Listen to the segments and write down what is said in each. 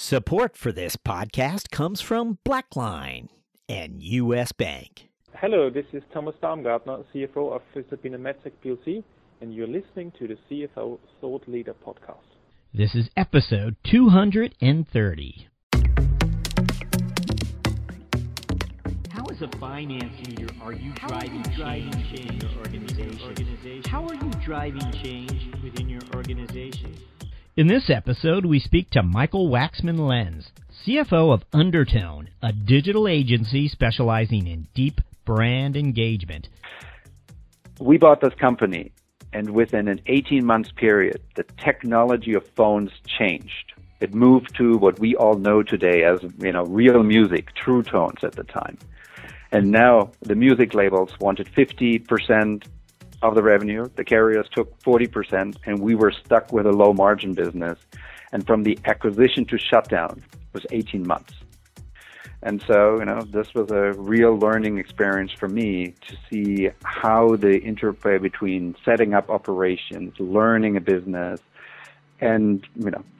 Support for this podcast comes from Blackline and U.S. Bank. Hello, this is Thomas Darmgartner, CFO of Fristopina MedTech PLC, and you're listening to the CFO Thought Leader podcast. This is episode 230. How as a finance leader are you driving change in your organization? How are you driving change within your organization? In this episode, we speak to Michael Waxman-Lenz, CFO of Undertone, a digital agency specializing in deep brand engagement. We bought this company, and within an 18-month period, the technology of phones changed. It moved to what we all know today as, real music, true tones at the time. And now the music labels wanted 50% of the revenue, the carriers took 40%, and we were stuck with a low margin business. And from the acquisition to shutdown was 18 months. And so, this was a real learning experience for me to see how the interplay between setting up operations, learning a business, and,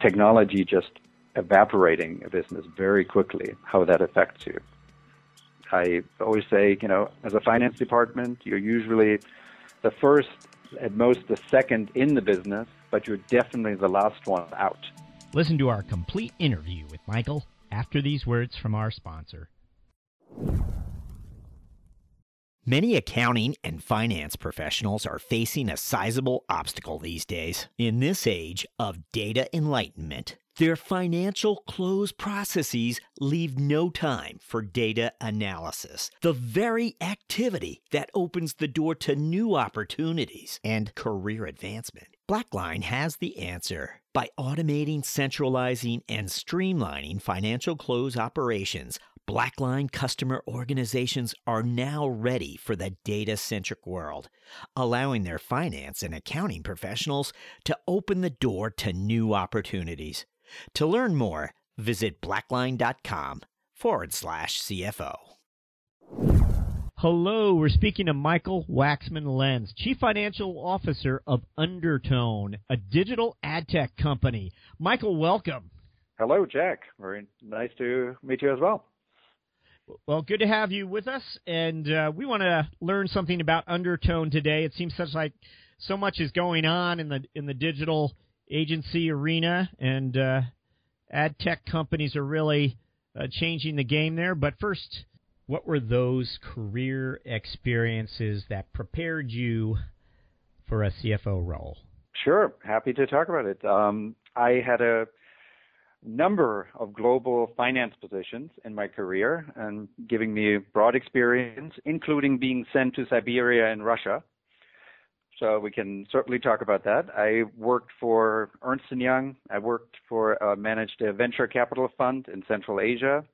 technology just evaporating a business very quickly, how that affects you. I always say, as a finance department, you're usually the first, at most the second in the business, but you're definitely the last one out. Listen to our complete interview with Michael after these words from our sponsor. Many accounting and finance professionals are facing a sizable obstacle these days. In this age of data enlightenment, their financial close processes leave no time for data analysis, the very activity that opens the door to new opportunities and career advancement. Blackline has the answer. By automating, centralizing, and streamlining financial close operations, Blackline customer organizations are now ready for the data-centric world, allowing their finance and accounting professionals to open the door to new opportunities. To learn more, visit blackline.com/CFO. Hello, we're speaking to Michael Waxman-Lenz, Chief Financial Officer of Undertone, a digital ad tech company. Michael, welcome. Hello, Jack. Very nice to meet you as well. Well, good to have you with us, and we want to learn something about Undertone today. It seems so much is going on in the digital agency arena, and ad tech companies are really changing the game there. But first, what were those career experiences that prepared you for a CFO role? Sure. Happy to talk about it. I had a number of global finance positions in my career and giving me broad experience, including being sent to Siberia and Russia. So we can certainly talk about that. I worked for Ernst & Young. I worked for managed a venture capital fund in Central Asia.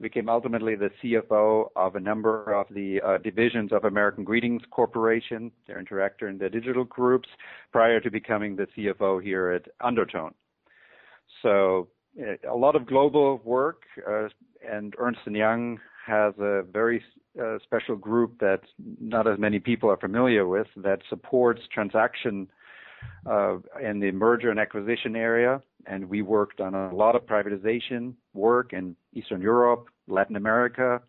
Became ultimately the CFO of a number of the divisions of American Greetings Corporation, their Interactor and their digital groups, prior to becoming the CFO here at Undertone. So a lot of global work, and Ernst & Young has a very special group that not as many people are familiar with that supports transaction in the merger and acquisition area. And we worked on a lot of privatization work in Eastern Europe, Latin America.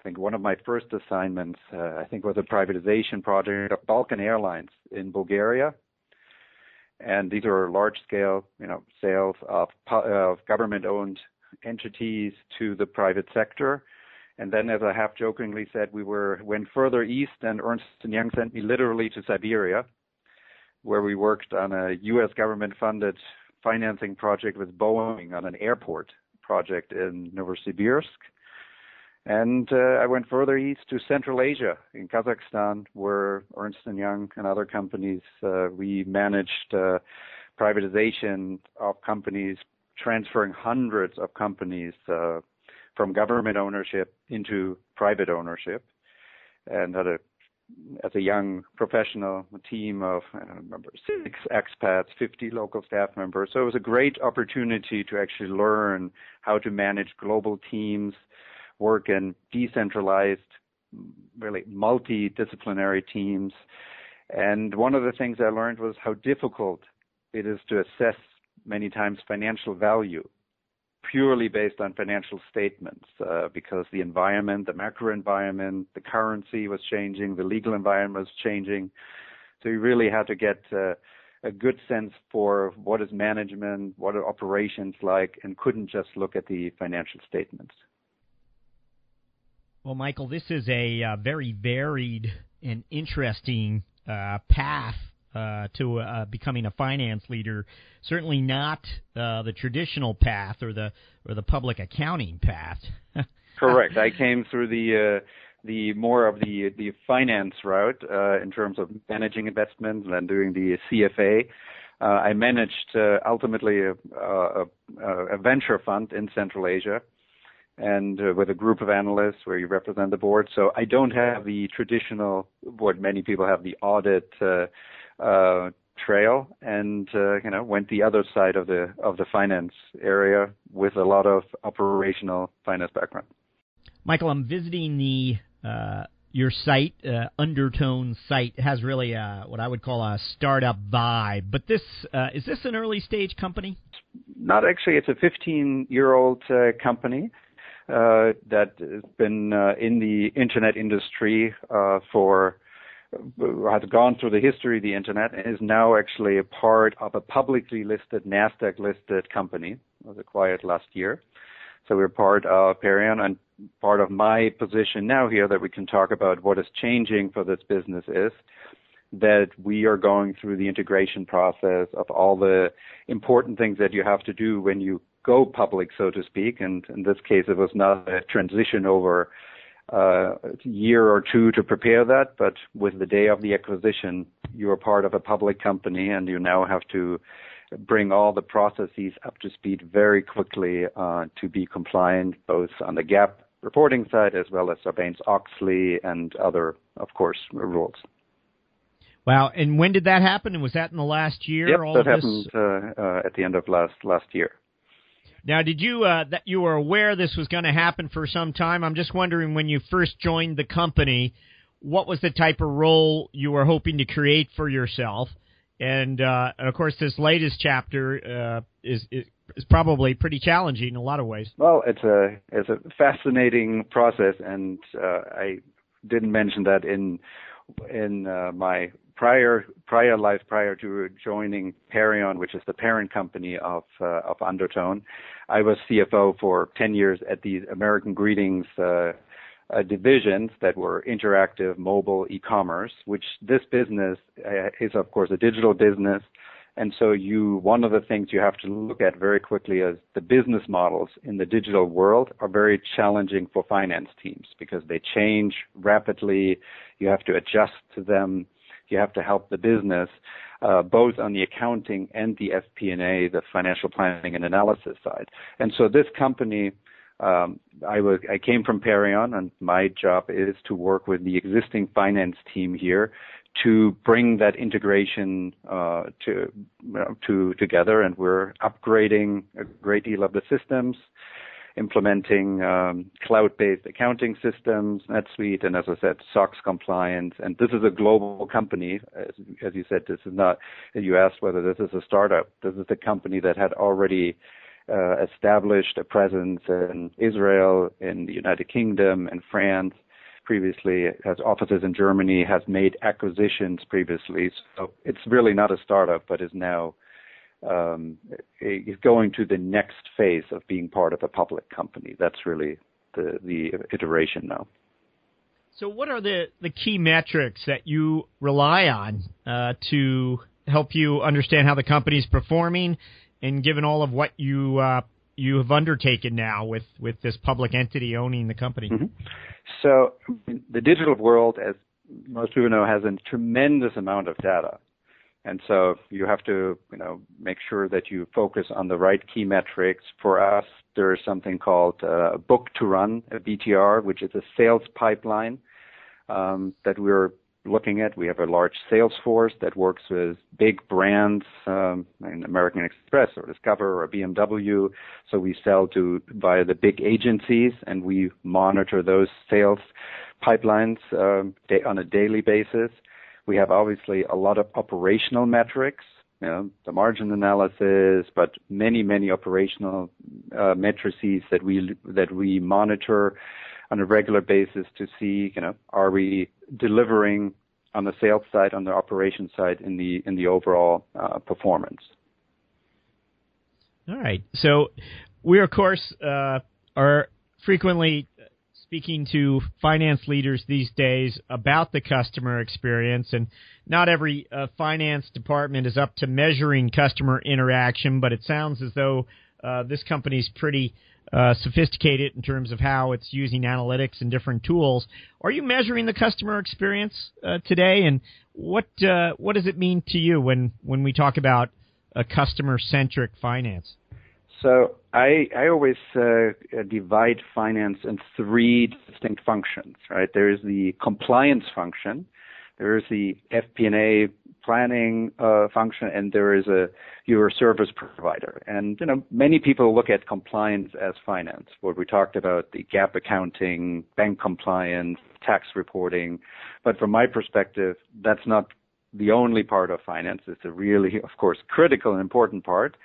I think one of my first assignments, was a privatization project of Balkan Airlines in Bulgaria. And these are large-scale, sales of government-owned entities to the private sector. And then, as I half-jokingly said, we went further east, and Ernst & Young sent me literally to Siberia, where we worked on a U.S. government-funded financing project with Boeing on an airport project in Novosibirsk. And I went further east to Central Asia in Kazakhstan, where Ernst & Young and other companies, we managed privatization of companies, transferring hundreds of companies from government ownership into private ownership. And as a young professional, a team of, I don't remember, 6 expats, 50 local staff members. So it was a great opportunity to actually learn how to manage global teams, work in decentralized, really multidisciplinary teams. And one of the things I learned was how difficult it is to assess many times financial value purely based on financial statements because the environment, the macro environment, the currency was changing, the legal environment was changing. So you really had to get a good sense for what is management, what are operations like, and couldn't just look at the financial statements. Well, Michael, this is a very varied and interesting path to becoming a finance leader. Certainly not the traditional path or the public accounting path. Correct. I came through the more of the finance route in terms of managing investments and doing the CFA. I managed ultimately a venture fund in Central Asia and with a group of analysts where you represent the board. So I don't have the traditional, what many people have, the audit trail, and went the other side of the finance area with a lot of operational finance background. Michael, I'm visiting your site, Undertone site. It has really what I would call a startup vibe. But this is this an early stage company? Not actually. It's a 15-year-old company that has been in the internet industry has gone through the history of the internet and is now actually a part of a publicly listed NASDAQ-listed company. It was acquired last year. So we're part of Perion, and part of my position now here that we can talk about what is changing for this business is that we are going through the integration process of all the important things that you have to do when you go public, so to speak. And in this case, it was not a transition over a year or two to prepare that, but with the day of the acquisition, you are part of a public company and you now have to bring all the processes up to speed very quickly to be compliant, both on the GAAP reporting side as well as Sarbanes-Oxley and other, of course, rules. Wow. And when did that happen? And was that in the last year? Yep, all that happened at the end of last year. Now, did you that you were aware this was going to happen for some time? I'm just wondering, when you first joined the company, what was the type of role you were hoping to create for yourself? And, of course, this latest chapter is probably pretty challenging in a lot of ways. Well, it's a fascinating process, and I didn't mention that in my prior life prior to joining Perion, which is the parent company of Undertone. I was CFO for 10 years at the American Greetings divisions that were interactive, mobile, e-commerce, which this business is, of course, a digital business. And so one of the things you have to look at very quickly is the business models in the digital world are very challenging for finance teams because they change rapidly. You have to adjust to them. You have to help the business, both on the accounting and the FP&A, the financial planning and analysis side. And so this company, I came from Perion, and my job is to work with the existing finance team here to bring that integration together. And we're upgrading a great deal of the systems, implementing cloud-based accounting systems, NetSuite, and as I said, SOX compliance. And this is a global company. As you said, this is not. You asked whether this is a startup. This is a company that had already established a presence in Israel, in the United Kingdom, and France. Previously, it has offices in Germany, has made acquisitions previously. So it's really not a startup, but is now is going to the next phase of being part of a public company. That's really the iteration now. So what are the key metrics that you rely on to help you understand how the company is performing? And given all of what you have undertaken now with this public entity owning the company. Mm-hmm. So the digital world, as most people know, has a tremendous amount of data. And so you have to make sure that you focus on the right key metrics. For us, there is something called book to run, a BTR, which is a sales pipeline that we're looking at. We have a large sales force that works with big brands, American Express or Discover or BMW. So we sell to via the big agencies, and we monitor those sales pipelines on a daily basis. We have obviously a lot of operational metrics you know, the margin analysis, but many operational matrices that we monitor on a regular basis to see, you know, are we delivering on the sales side, on the operations side, in the overall performance. All right. So we, of course, are frequently speaking to finance leaders these days about the customer experience, and not every finance department is up to measuring customer interaction, but it sounds as though this company's pretty sophisticated in terms of how it's using analytics and different tools. Are you measuring the customer experience today, and what does it mean to you when we talk about a customer-centric finance? So I always divide finance in three distinct functions, right? There is the compliance function, there is the FP&A planning function, and there is your service provider. And, you know, many people look at compliance as finance, where we talked about the GAAP accounting, bank compliance, tax reporting. But from my perspective, that's not the only part of finance. It's a really, of course, critical and important part.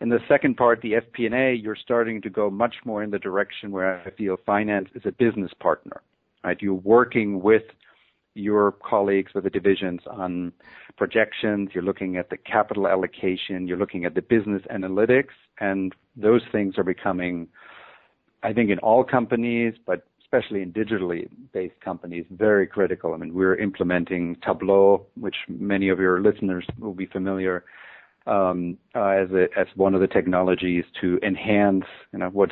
In the second part, the FP&A, you're starting to go much more in the direction where I feel finance is a business partner, right? You're working with your colleagues, with the divisions on projections. You're looking at the capital allocation. You're looking at the business analytics. And those things are becoming, I think, in all companies, but especially in digitally based companies, very critical. I mean, we're implementing Tableau, which many of your listeners will be familiar as one of the technologies to enhance, you know, what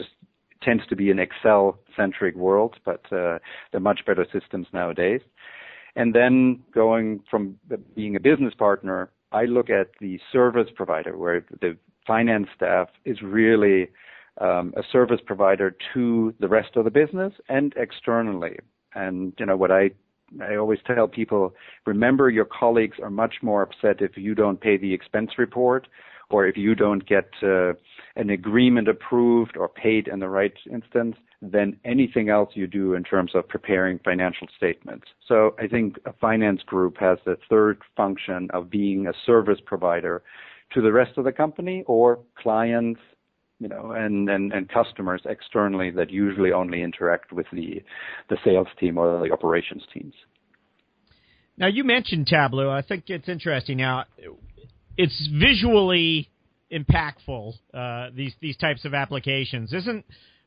tends to be an Excel-centric world, but they're much better systems nowadays. And then going from being a business partner, I look at the service provider, where the finance staff is really a service provider to the rest of the business and externally. And, you know, what I always tell people, remember your colleagues are much more upset if you don't pay the expense report or if you don't get an agreement approved or paid in the right instance than anything else you do in terms of preparing financial statements. So I think a finance group has the third function of being a service provider to the rest of the company or clients, you know, and customers externally that usually only interact with the sales team or the operations teams. Now, you mentioned Tableau. I think it's interesting. Now, it's visually impactful, these types of applications.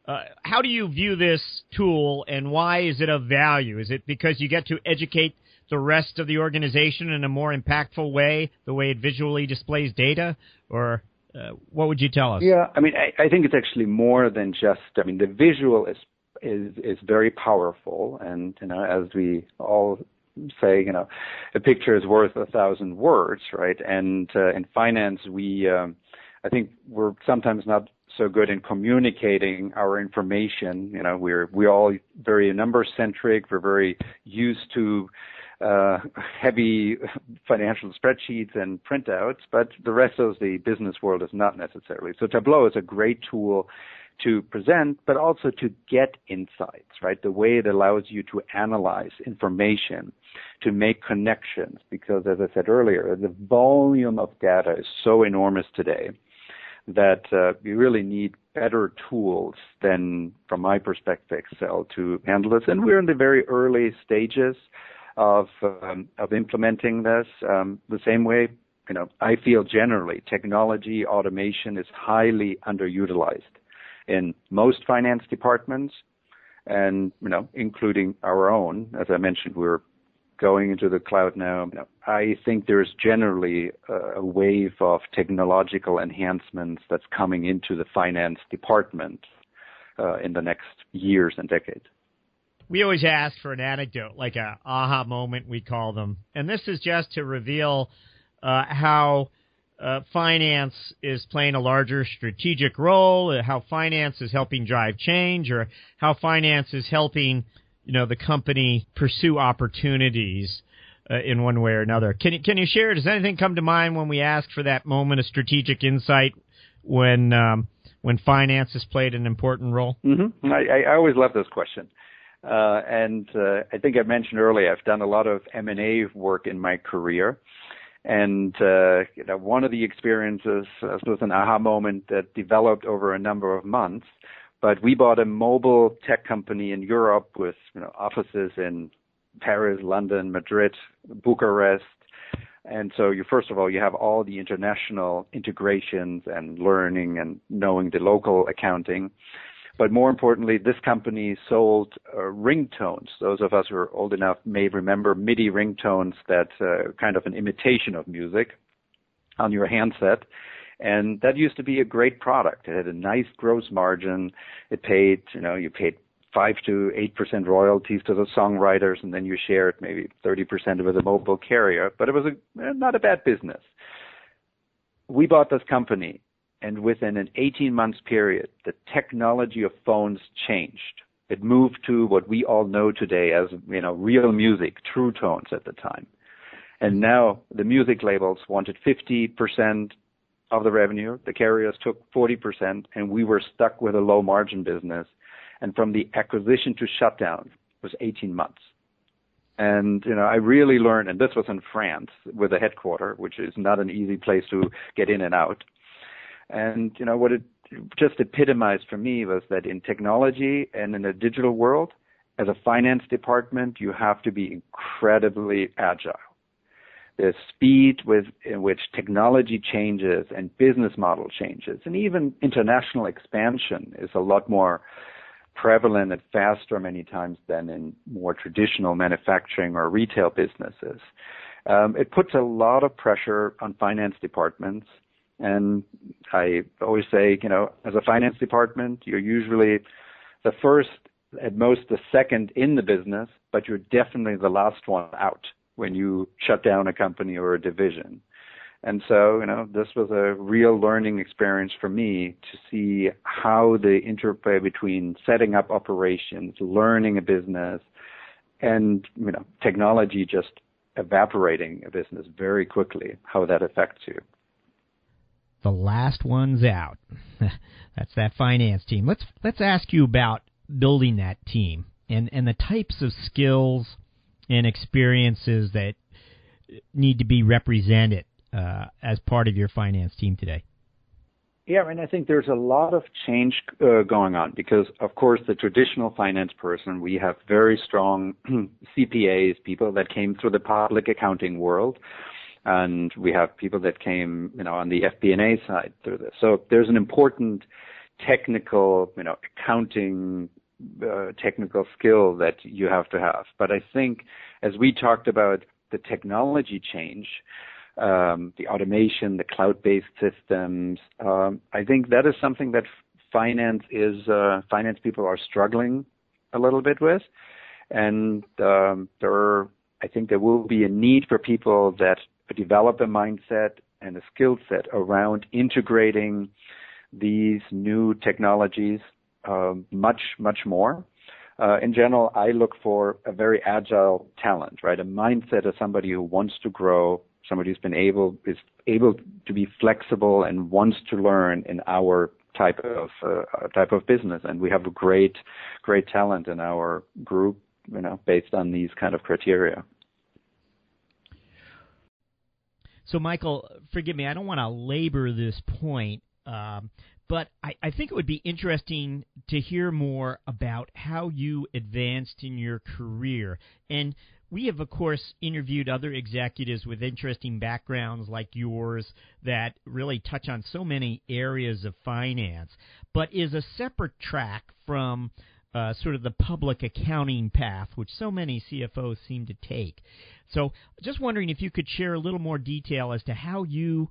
How do you view this tool, and why is it of value? Is it because you get to educate the rest of the organization in a more impactful way, the way it visually displays data, or... what would you tell us? Yeah, I mean, I think it's actually more than just, I mean, the visual is very powerful. And, you know, as we all say, you know, a picture is worth 1,000 words, right? And in finance, we, I think we're sometimes not so good in communicating our information. You know, we're all very number-centric. We're very used to heavy financial spreadsheets and printouts, but the rest of the business world is not necessarily. So Tableau is a great tool to present, but also to get insights, right? The way it allows you to analyze information, to make connections, because as I said earlier, the volume of data is so enormous today that you really need better tools than, from my perspective, Excel to handle this. And we're in the very early stages of implementing this. The same way, you know, I feel generally technology automation is highly underutilized in most finance departments and, you know, including our own. As I mentioned, we're going into the cloud now. You know, I think there's generally a wave of technological enhancements that's coming into the finance department in the next years and decades. We always ask for an anecdote, like a aha moment, we call them. And this is just to reveal how finance is playing a larger strategic role, how finance is helping drive change, or how finance is helping, you know, the company pursue opportunities in one way or another. Can you share? Does anything come to mind when we ask for that moment of strategic insight when finance has played an important role? Mm-hmm. I always love this question. And I think I mentioned earlier, I've done a lot of M&A work in my career. And one of the experiences was an aha moment that developed over a number of months. But we bought a mobile tech company in Europe with offices in Paris, London, Madrid, Bucharest. And so you have all the international integrations and learning and knowing the local accounting. But more importantly, this company sold ringtones. Those of us who are old enough may remember MIDI ringtones, that kind of an imitation of music on your handset. And that used to be a great product. It had a nice gross margin. It paid, you paid 5 to 8% royalties to the songwriters, and then you shared maybe 30% with a mobile carrier. But it was not a bad business. We bought this company, and within an 18-month period, the technology of phones changed. It moved to what we all know today as real music, true tones at the time. And now the music labels wanted 50% of the revenue. The carriers took 40%, and we were stuck with a low-margin business. And from the acquisition to shutdown was 18 months. And, I really learned, and this was in France with a headquarter, which is not an easy place to get in and out. And, what it just epitomized for me was that in technology and in a digital world, as a finance department, you have to be incredibly agile. The speed in which technology changes and business model changes, and even international expansion, is a lot more prevalent and faster many times than in more traditional manufacturing or retail businesses. It puts a lot of pressure on finance departments. And I always say, as a finance department, you're usually the first, at most the second in the business, but you're definitely the last one out when you shut down a company or a division. And so, this was a real learning experience for me to see how the interplay between setting up operations, learning a business, and, technology just evaporating a business very quickly, how that affects you. The last one's out. That's that finance team. Let's ask you about building that team and the types of skills and experiences that need to be represented as part of your finance team today. Yeah, and I think there's a lot of change going on because, of course, the traditional finance person, we have very strong CPAs, people that came through the public accounting world. And we have people that came, on the FP&A side through this. So there's an important technical, accounting technical skill that you have to have. But I think as we talked about the technology change, the automation, the cloud-based systems, I think that is something that finance people are struggling a little bit with. And I think there will be a need for people that develop a mindset and a skill set around integrating these new technologies much, much more. In general, I look for a very agile talent, right? A mindset of somebody who wants to grow, somebody who's is able to be flexible and wants to learn in our type of business. And we have a great talent in our group, based on these kind of criteria. So, Michael, forgive me, I don't want to labor this point, but I think it would be interesting to hear more about how you advanced in your career. And we have, of course, interviewed other executives with interesting backgrounds like yours that really touch on so many areas of finance, but is a separate track from sort of the public accounting path, which so many CFOs seem to take. So just wondering if you could share a little more detail as to how you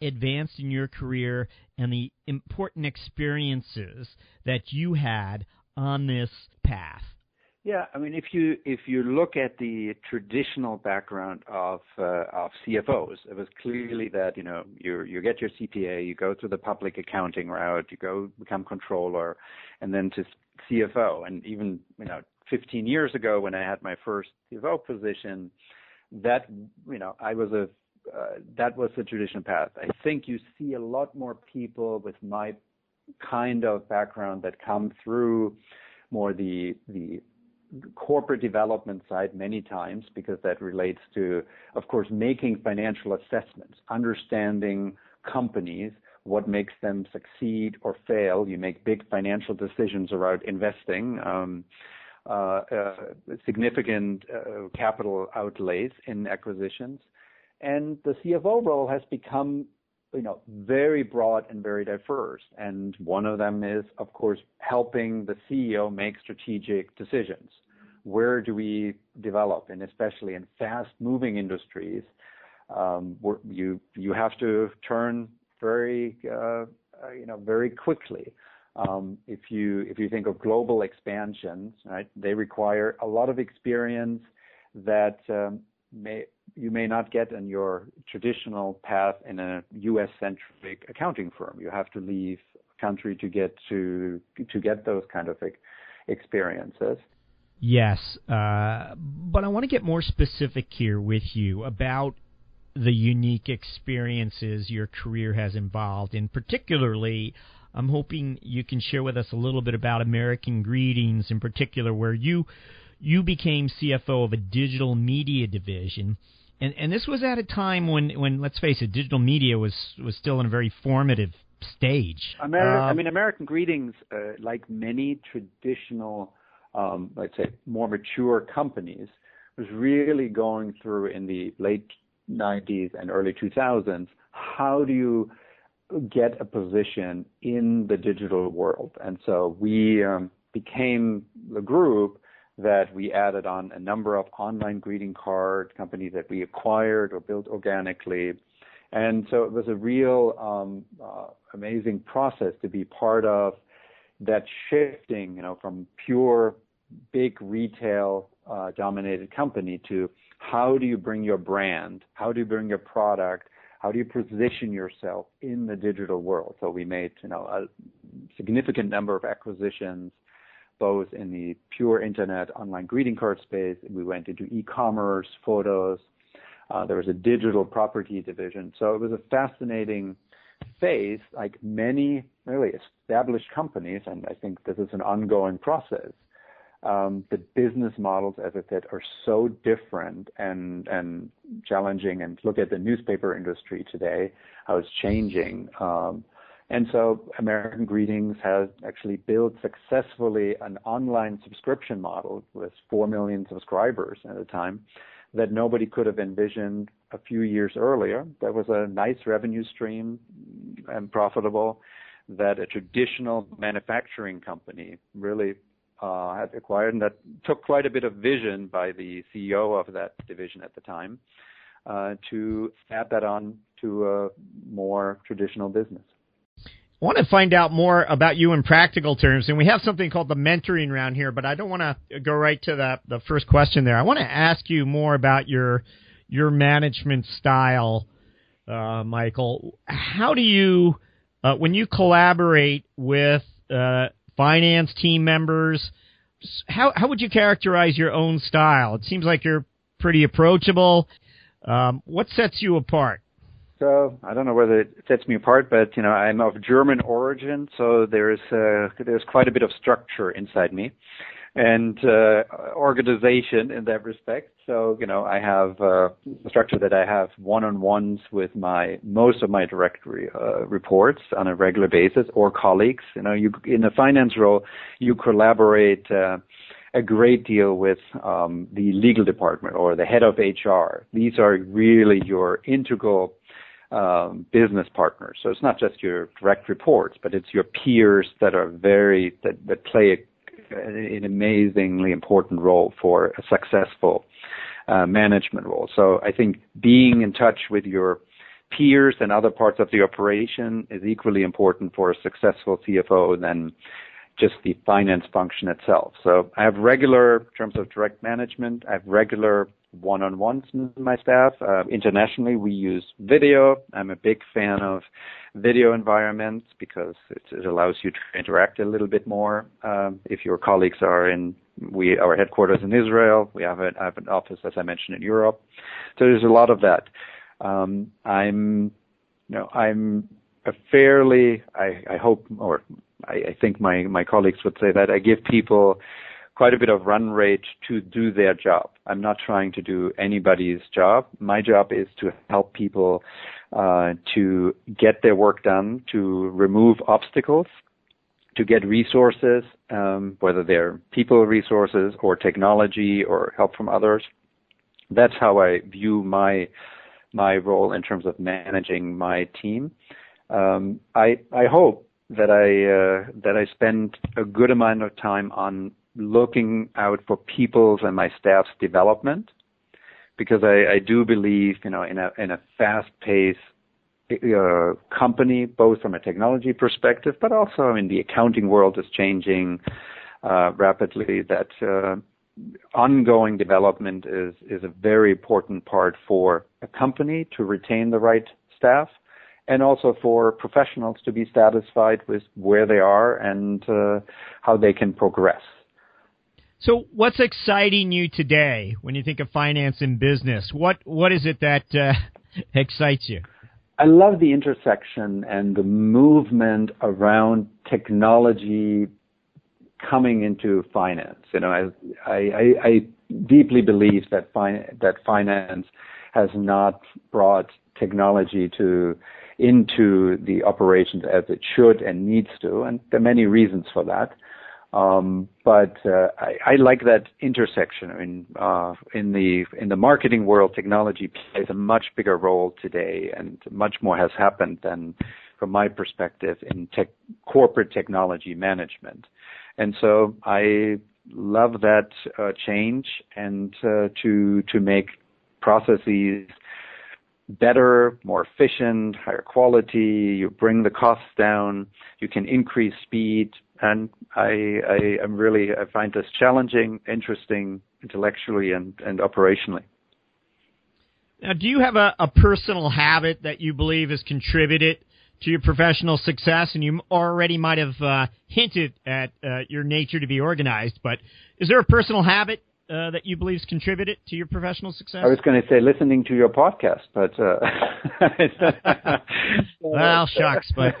advanced in your career and the important experiences that you had on this path. Yeah, I mean, if you look at the traditional background of CFOs, it was clearly that you get your CPA, you go through the public accounting route, you go become controller, and then to CFO. And even 15 years ago, when I had my first CFO position, that that was the traditional path. I think you see a lot more people with my kind of background that come through more the corporate development side many times, because that relates to, of course, making financial assessments, understanding companies, what makes them succeed or fail. You make big financial decisions around investing, significant capital outlays in acquisitions. And the CFO role has become, you know, very broad and very diverse. And one of them is, of course, helping the CEO make strategic decisions. Where do we develop? And especially in fast-moving industries, where you have to turn very quickly. If you think of global expansions, right, they require a lot of experience that you may not get in your traditional path in a U.S.-centric accounting firm. You have to leave country to get those kind of experiences. Yes, but I want to get more specific here with you about the unique experiences your career has involved, and particularly, I'm hoping you can share with us a little bit about American Greetings in particular, where you became CFO of a digital media division. And this was at a time when, let's face it, digital media was still in a very formative stage. American Greetings, like many traditional, let's say, more mature companies, was really going through in the late 90s and early 2000s, how do you get a position in the digital world? And so we became the group that we added on a number of online greeting card companies that we acquired or built organically. And so it was a real amazing process to be part of that shifting, you know, from pure big retail dominated company to how do you bring your brand, how do you bring your product, how do you position yourself in the digital world? So we made, you know, a significant number of acquisitions, both in the pure internet online greeting card space. We went into e-commerce, photos. There was a digital property division. So it was a fascinating phase, like many really established companies, and I think this is an ongoing process. The business models, as I said, are so different and challenging. And look at the newspaper industry today, how it's changing. And so American Greetings has actually built successfully an online subscription model with 4 million subscribers at the time that nobody could have envisioned a few years earlier. That was a nice revenue stream and profitable that a traditional manufacturing company really had acquired, and that took quite a bit of vision by the CEO of that division at the time to add that on to a more traditional business. I want to find out more about you in practical terms, and we have something called the mentoring round here, but I don't want to go right to the first question there. I want to ask you more about your management style, Michael. How do you, when you collaborate with finance team members, how would you characterize your own style? It seems like you're pretty approachable. What sets you apart? So I don't know whether it sets me apart, but you know, I'm of German origin, so there's quite a bit of structure inside me, and organization in that respect. So you know, I have a structure that I have one-on-ones with most of my direct reports on a regular basis, or colleagues. You know, in the finance role, you collaborate a great deal with the legal department or the head of HR. These are really your integral business partners. So it's not just your direct reports, but it's your peers that play an amazingly important role for a successful management role. So I think being in touch with your peers and other parts of the operation is equally important for a successful CFO than just the finance function itself. So I have regular, in terms of direct management, I have regular one-on-ones with my staff. Internationally, we use video. I'm a big fan of video environments because it allows you to interact a little bit more. If your colleagues are our headquarters in Israel, I have an office, as I mentioned, in Europe. So there's a lot of that. I'm a fairly, I hope, or I think my colleagues would say that I give people quite a bit of run rate to do their job. I'm not trying to do anybody's job. My job is to help people to get their work done, to remove obstacles, to get resources, whether they're people resources or technology or help from others. That's how I view my role in terms of managing my team. I hope that I spend a good amount of time on looking out for people's and my staff's development, because I do believe, in a fast-paced company, both from a technology perspective, but also the accounting world is changing rapidly. That ongoing development is a very important part for a company to retain the right staff, and also for professionals to be satisfied with where they are and how they can progress. So what's exciting you today when you think of finance and business? What is it that excites you? I love the intersection and the movement around technology coming into finance. I deeply believe that finance has not brought technology into the operations as it should and needs to, and there are many reasons for that. But I like that intersection. In the marketing world, technology plays a much bigger role today, and much more has happened than, from my perspective, in corporate technology management. And so I love that change, and to make processes better, more efficient, higher quality. You bring the costs down. You can increase speed. And I find this challenging, interesting intellectually and operationally. Now, do you have a personal habit that you believe has contributed to your professional success? And you already might have hinted at your nature to be organized, but is there a personal habit that you believe's contributed to your professional success? I was going to say listening to your podcast, but well, shucks, but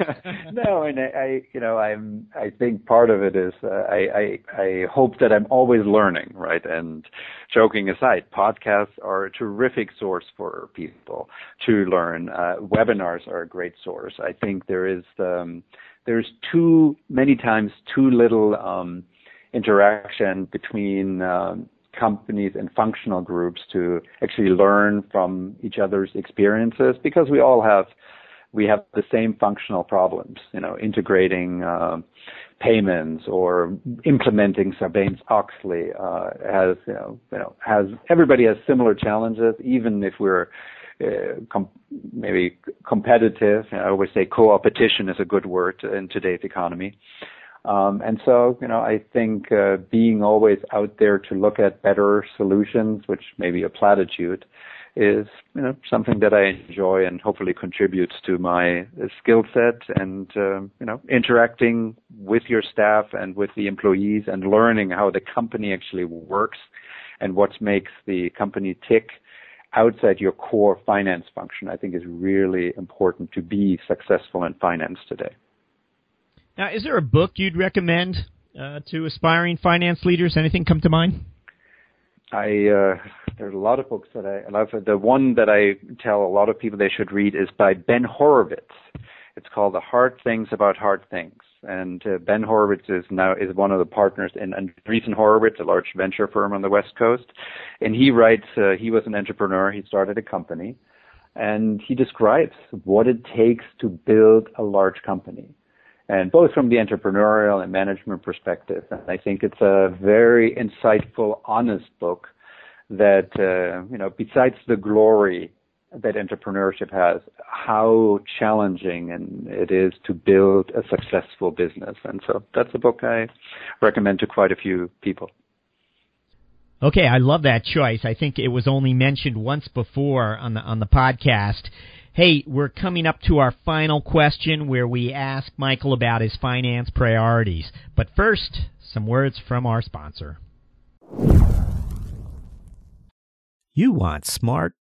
no. And I think part of it is I hope that I'm always learning, right? And joking aside, podcasts are a terrific source for people to learn. Webinars are a great source. I think there's too many times too little interaction between companies and functional groups to actually learn from each other's experiences, because we all have the same functional problems, integrating payments or implementing Sarbanes-Oxley has everybody has similar challenges, even if we're maybe competitive. I always say co-opetition is a good word in today's economy. And so, I think being always out there to look at better solutions, which may be a platitude, is something that I enjoy and hopefully contributes to my skill set and interacting with your staff and with the employees and learning how the company actually works and what makes the company tick outside your core finance function. I think is really important to be successful in finance today. Now, is there a book you'd recommend to aspiring finance leaders? Anything come to mind? There's a lot of books that I love. The one that I tell a lot of people they should read is by Ben Horowitz. It's called The Hard Things About Hard Things. And Ben Horowitz is one of the partners in Andreessen Horowitz, a large venture firm on the West Coast. And he writes, he was an entrepreneur. He started a company. And he describes what it takes to build a large company, and both from the entrepreneurial and management perspective. And I think it's a very insightful, honest book that, besides the glory that entrepreneurship has, how challenging it is to build a successful business. And so that's a book I recommend to quite a few people. Okay, I love that choice. I think it was only mentioned once before on the podcast. Hey, we're coming up to our final question where we ask Michael about his finance priorities. But first, some words from our sponsor. You want smart,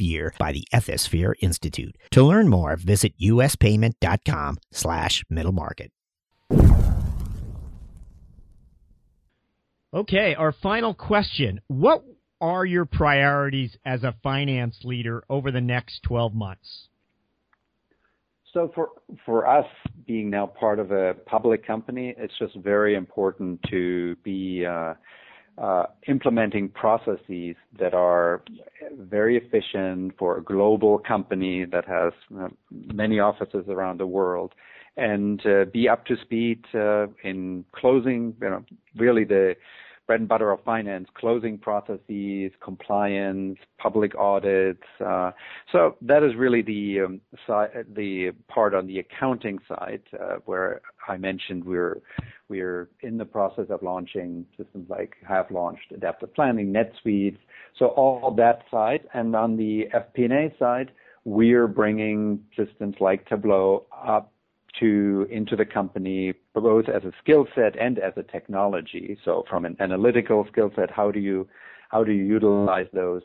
year by the Ethisphere Institute. To learn more, visit uspayment.com/middlemarket. Okay, our final question. What are your priorities as a finance leader over the next 12 months? So for us, being now part of a public company, it's just very important to be implementing processes that are very efficient for a global company that has many offices around the world, and be up to speed in closing, really the bread and butter of finance, closing processes, compliance, public audits. So that is really the part on the accounting side where I mentioned we're in the process of launching systems like have launched Adaptive Planning, NetSuite, so all that side. And on the FP&A side, we're bringing systems like Tableau up into the company, both as a skill set and as a technology. So from an analytical skill set, how do you utilize those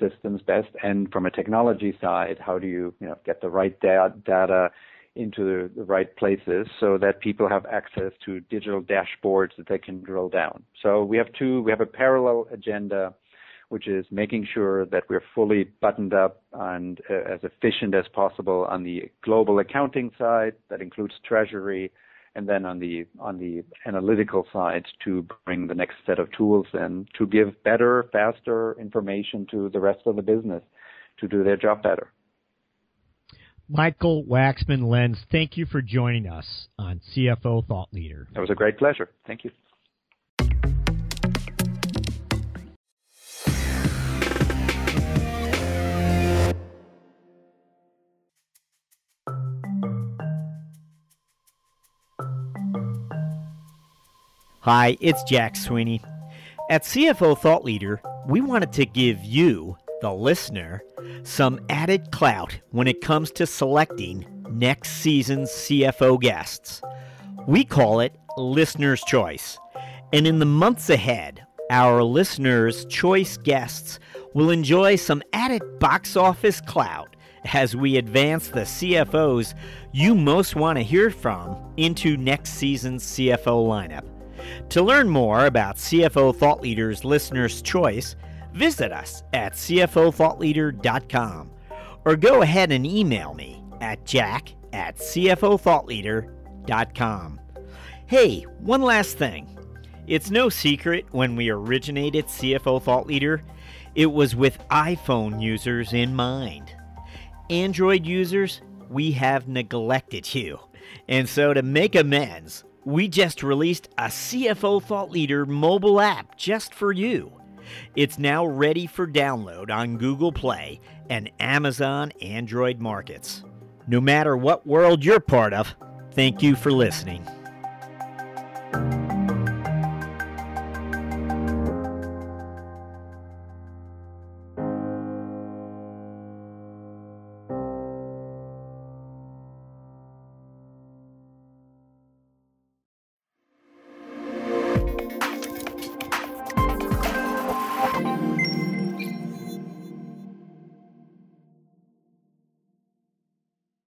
systems best? And from a technology side, how do you get the right data into the right places so that people have access to digital dashboards that they can drill down? So we have a parallel agenda, which is making sure that we're fully buttoned up and as efficient as possible on the global accounting side, that includes treasury, and then on the analytical side to bring the next set of tools in to give better, faster information to the rest of the business to do their job better. Michael Waxman-Lenz, thank you for joining us on CFO Thought Leader. It was a great pleasure. Thank you. Hi, it's Jack Sweeney. At CFO Thought Leader, we wanted to give you, the listener, some added clout when it comes to selecting next season's CFO guests. We call it Listener's Choice. And in the months ahead, our Listener's Choice guests will enjoy some added box office clout as we advance the CFOs you most want to hear from into next season's CFO lineup. To learn more about CFO Thought Leader's Listener's Choice, visit us at cfothoughtleader.com or go ahead and email me at jack@cfothoughtleader.com. Hey, one last thing. It's no secret when we originated CFO Thought Leader, it was with iPhone users in mind. Android users, we have neglected you. And so to make amends, we just released a CFO Thought Leader mobile app just for you. It's now ready for download on Google Play and Amazon Android markets. No matter what world you're part of, thank you for listening.